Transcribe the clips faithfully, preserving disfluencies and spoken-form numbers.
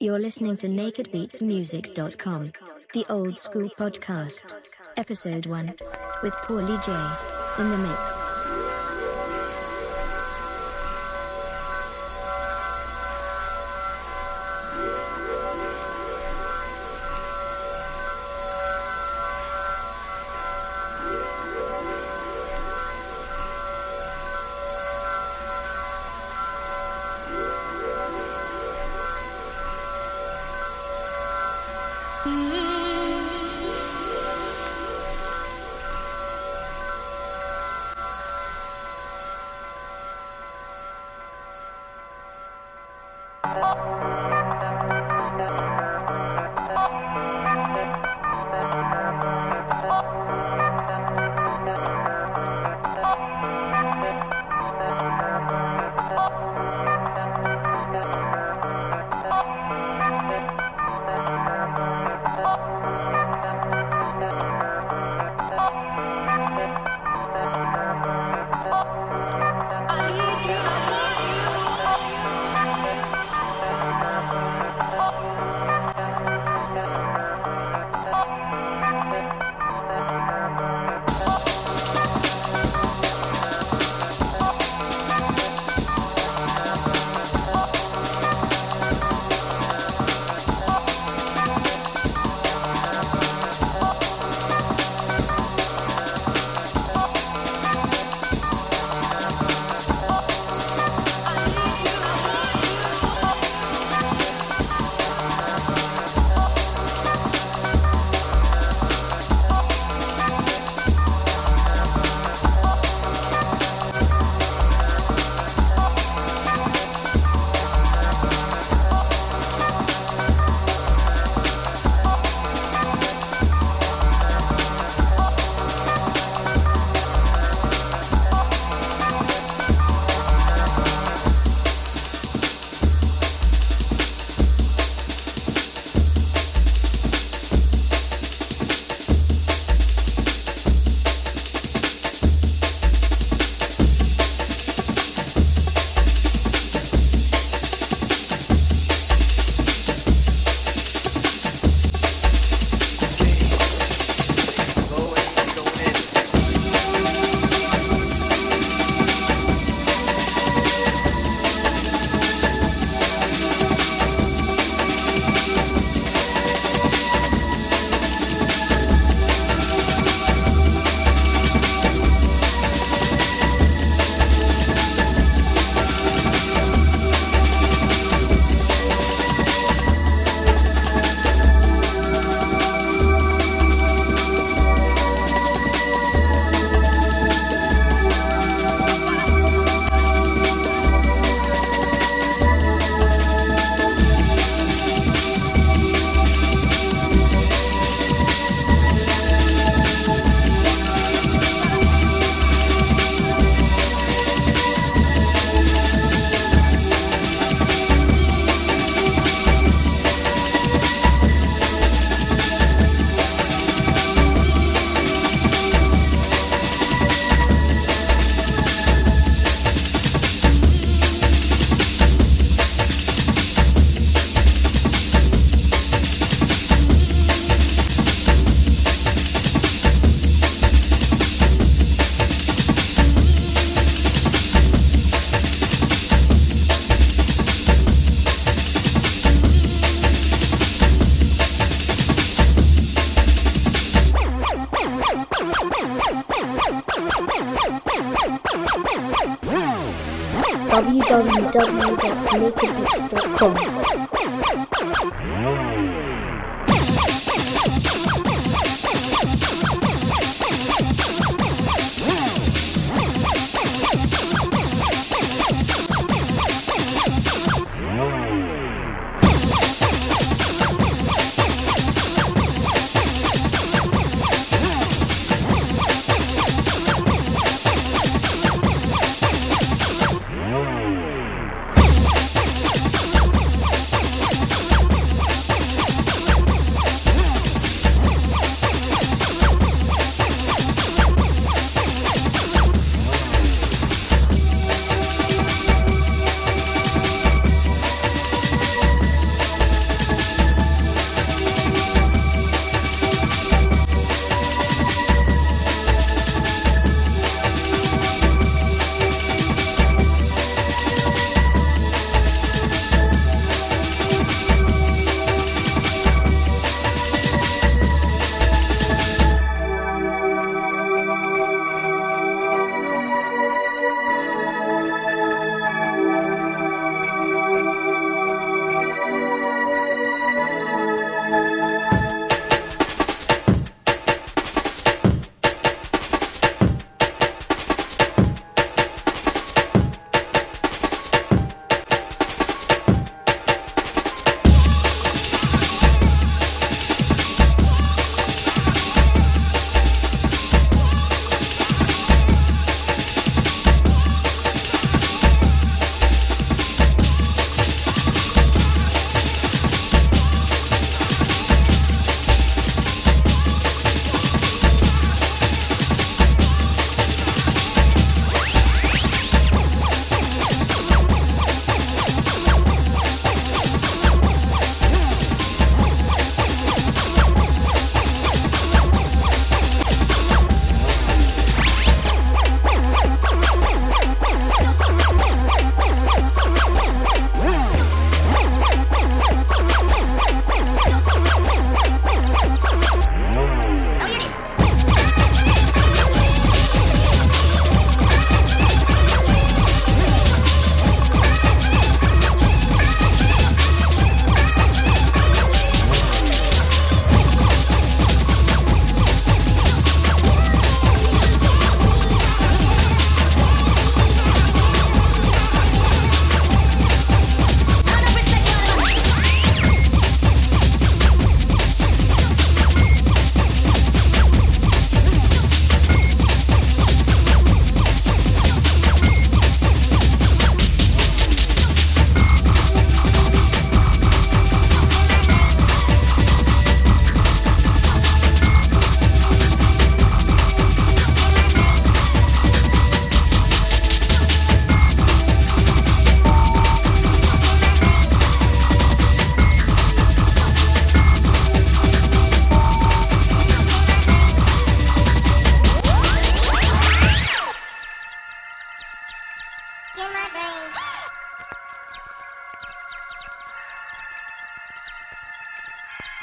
You're listening to naked beats music dot com, the old school podcast, episode one, with Paulie J, in the mix.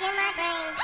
in my brain.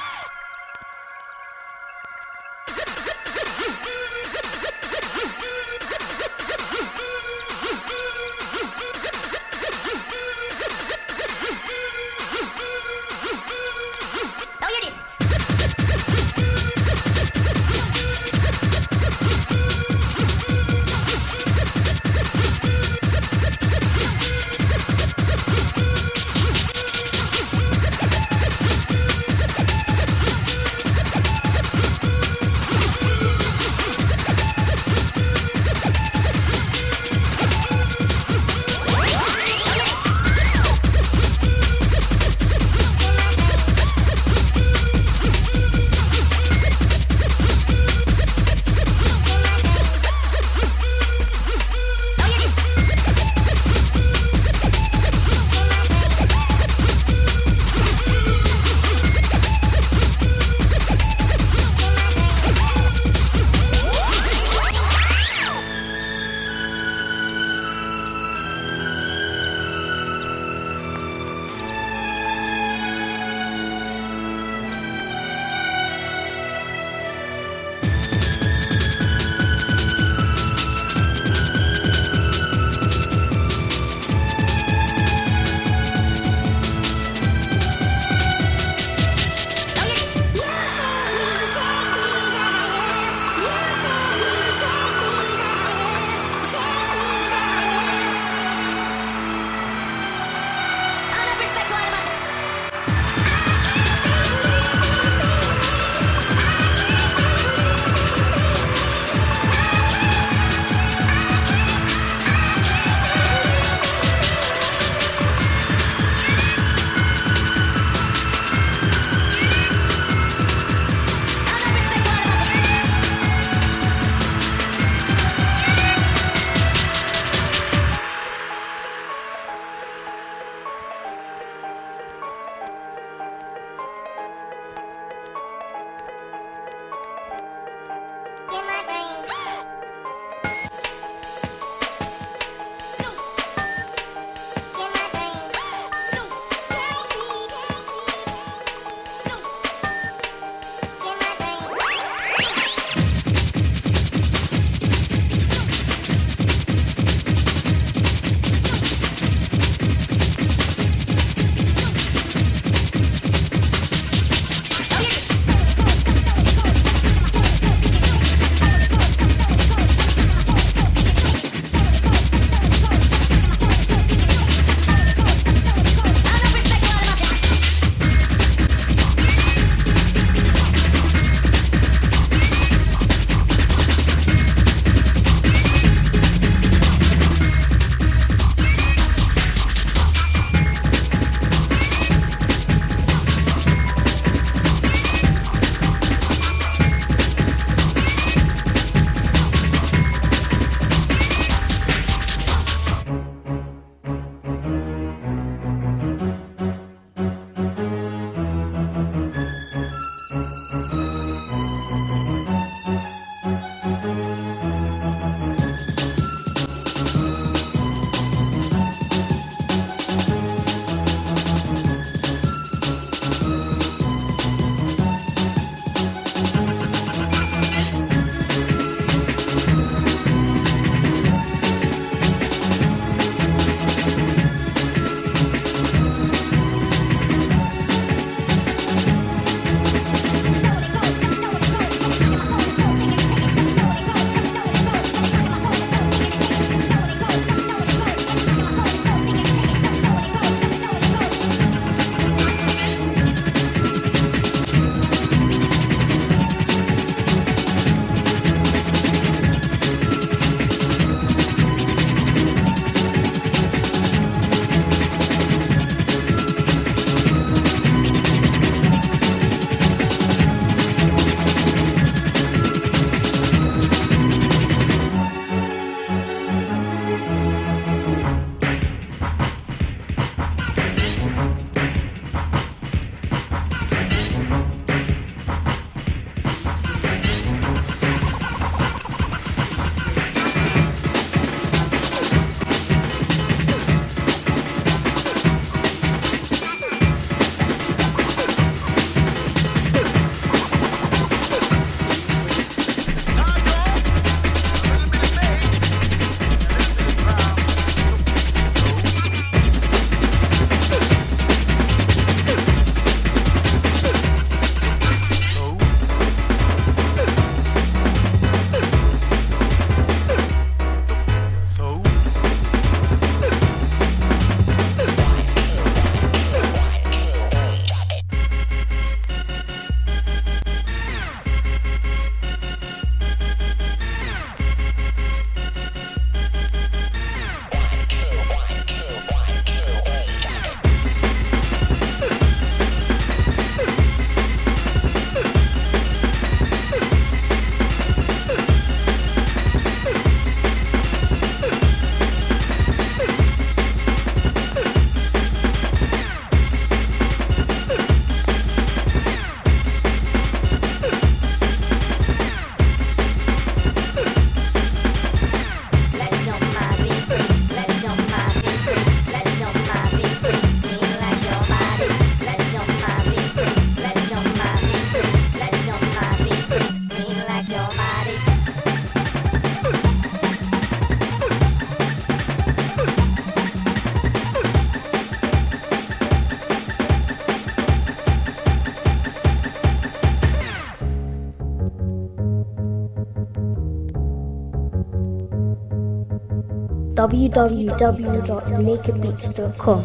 w w w dot naked beats dot com.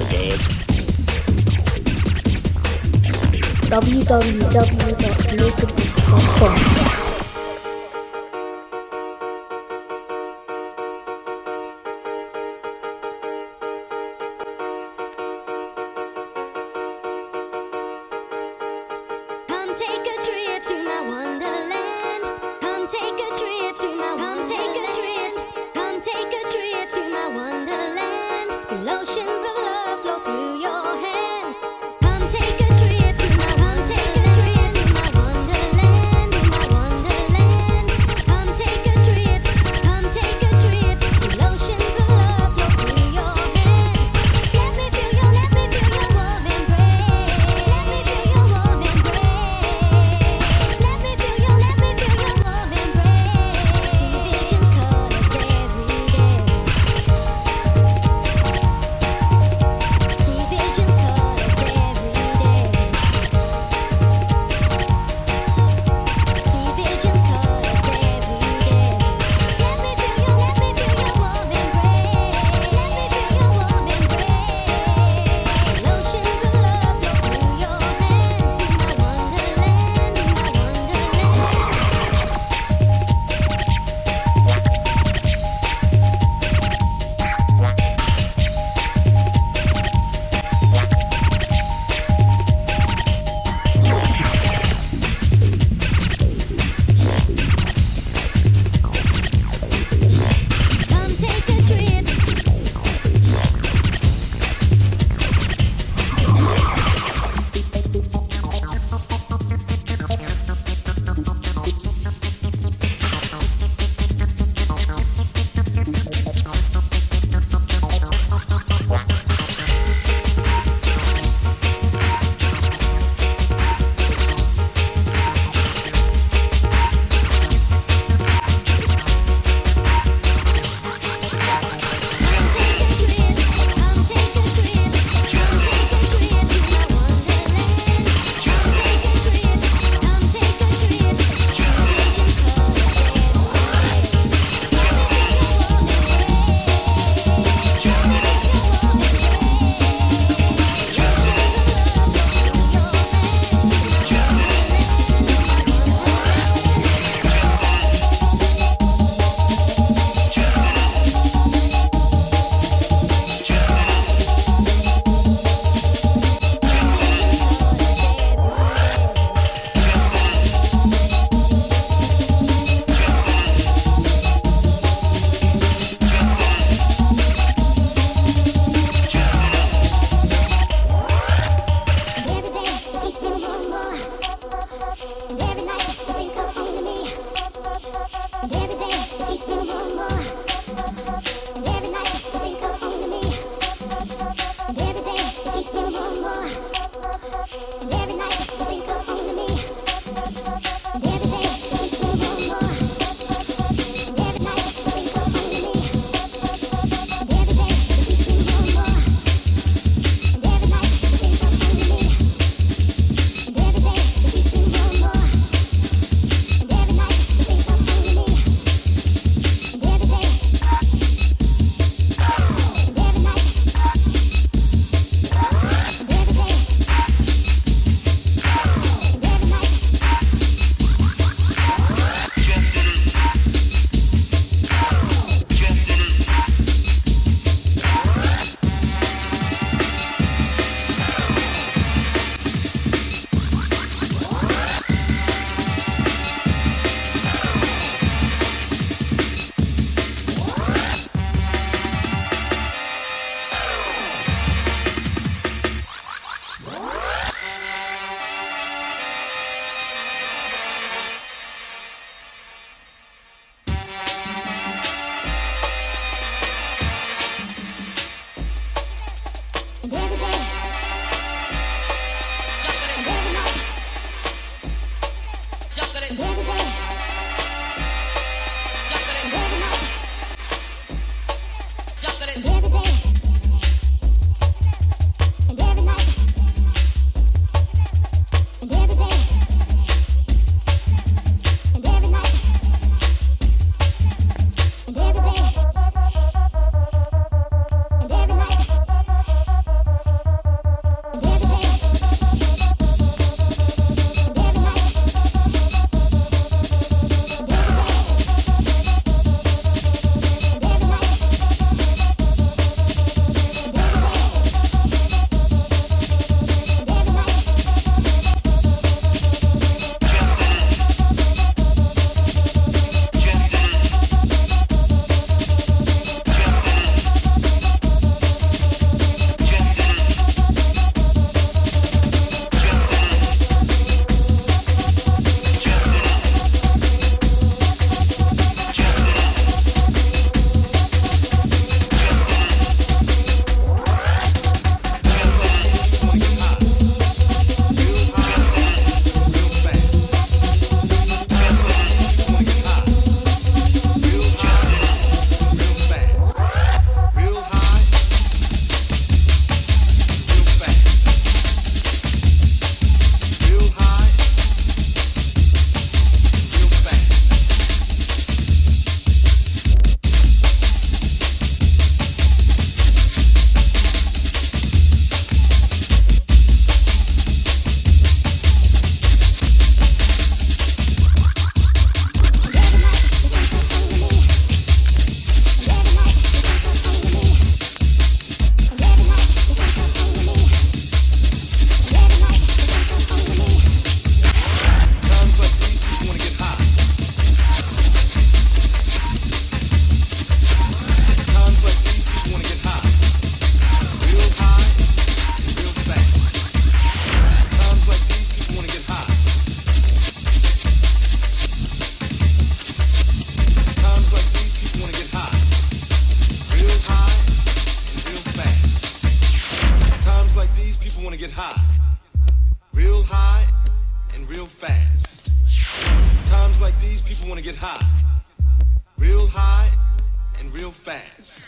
on the dance. w w w dot naked beats dot com Take a trip to my home, take a trip to my wonderland. Through oceans of love flow through your hands. Come take a trip to my home, take a trip to my wonderland. to get high, real high and real fast. Times like these, people want to get high, real high and real fast.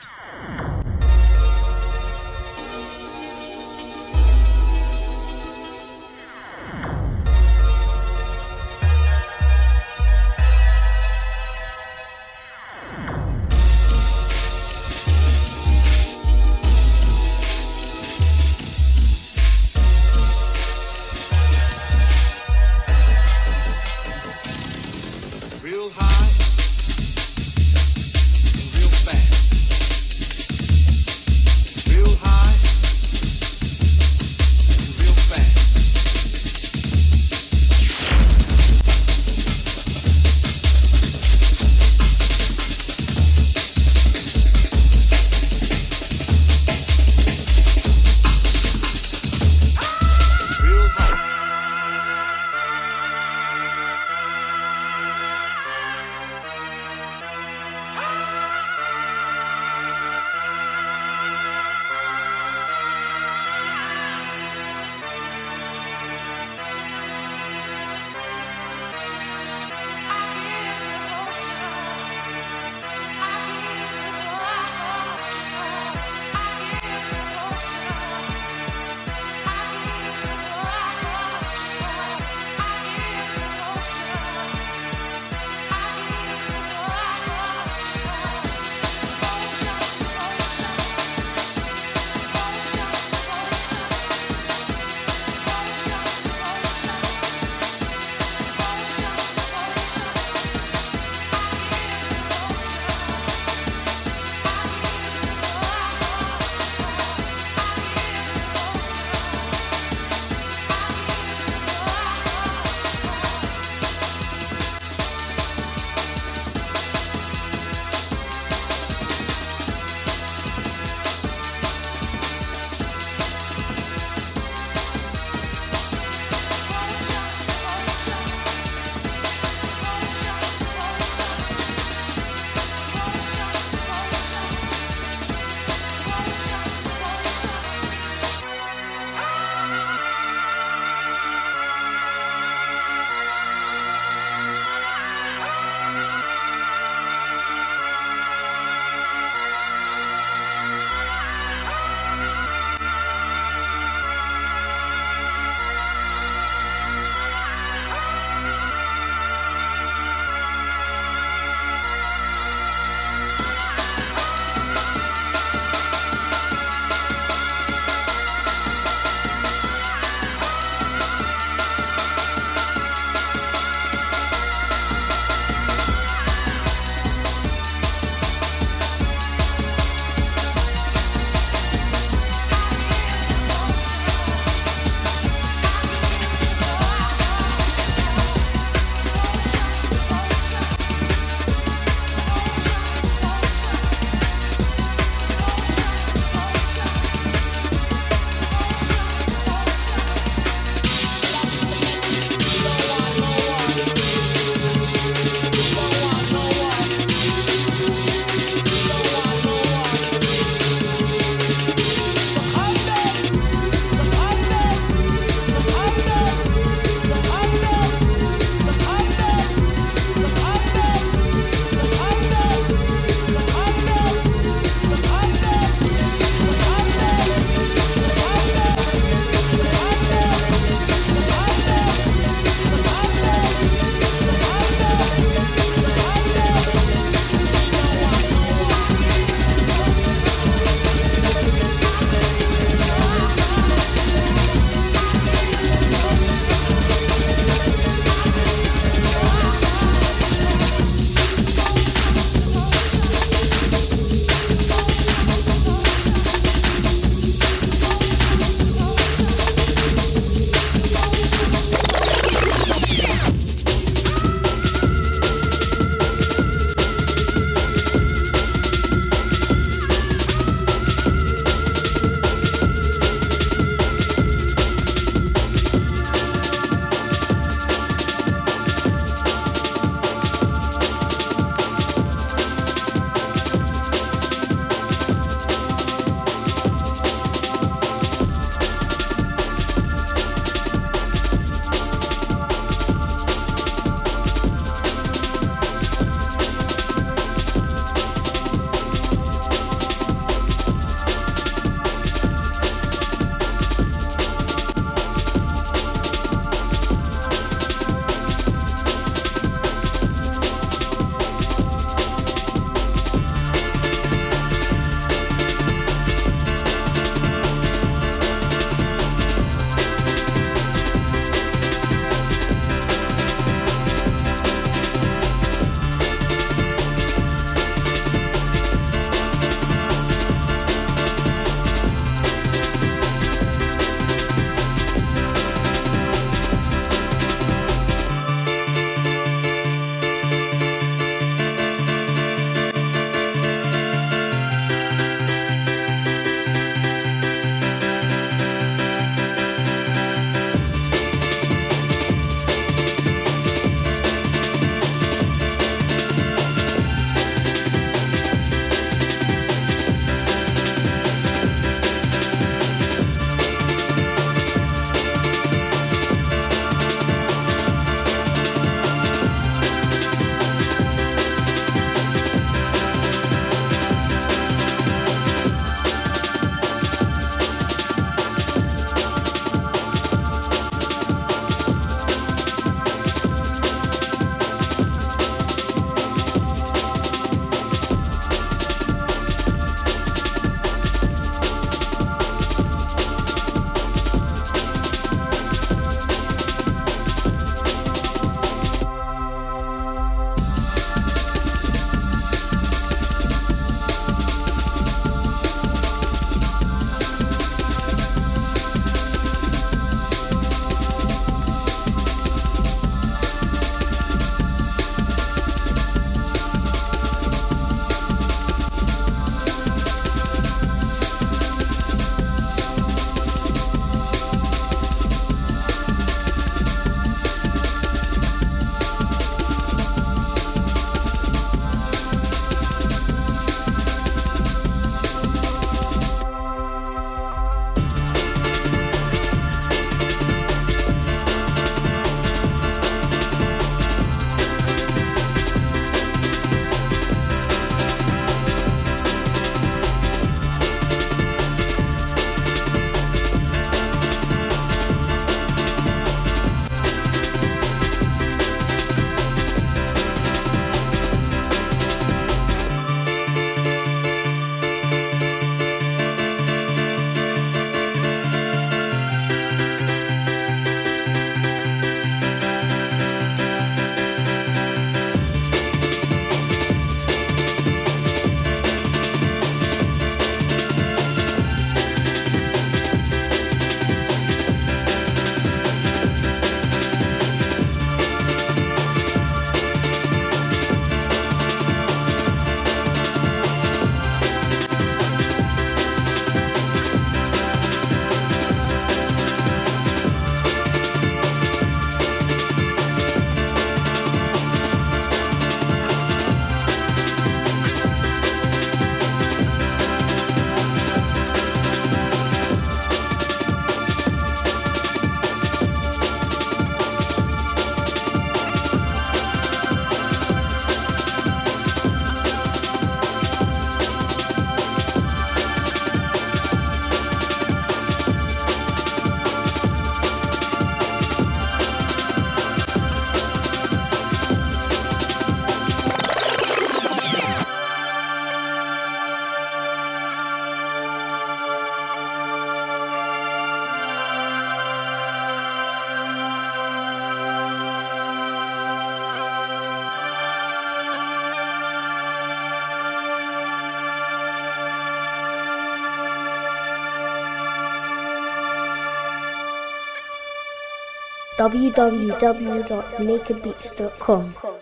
w w w dot naked beats dot com.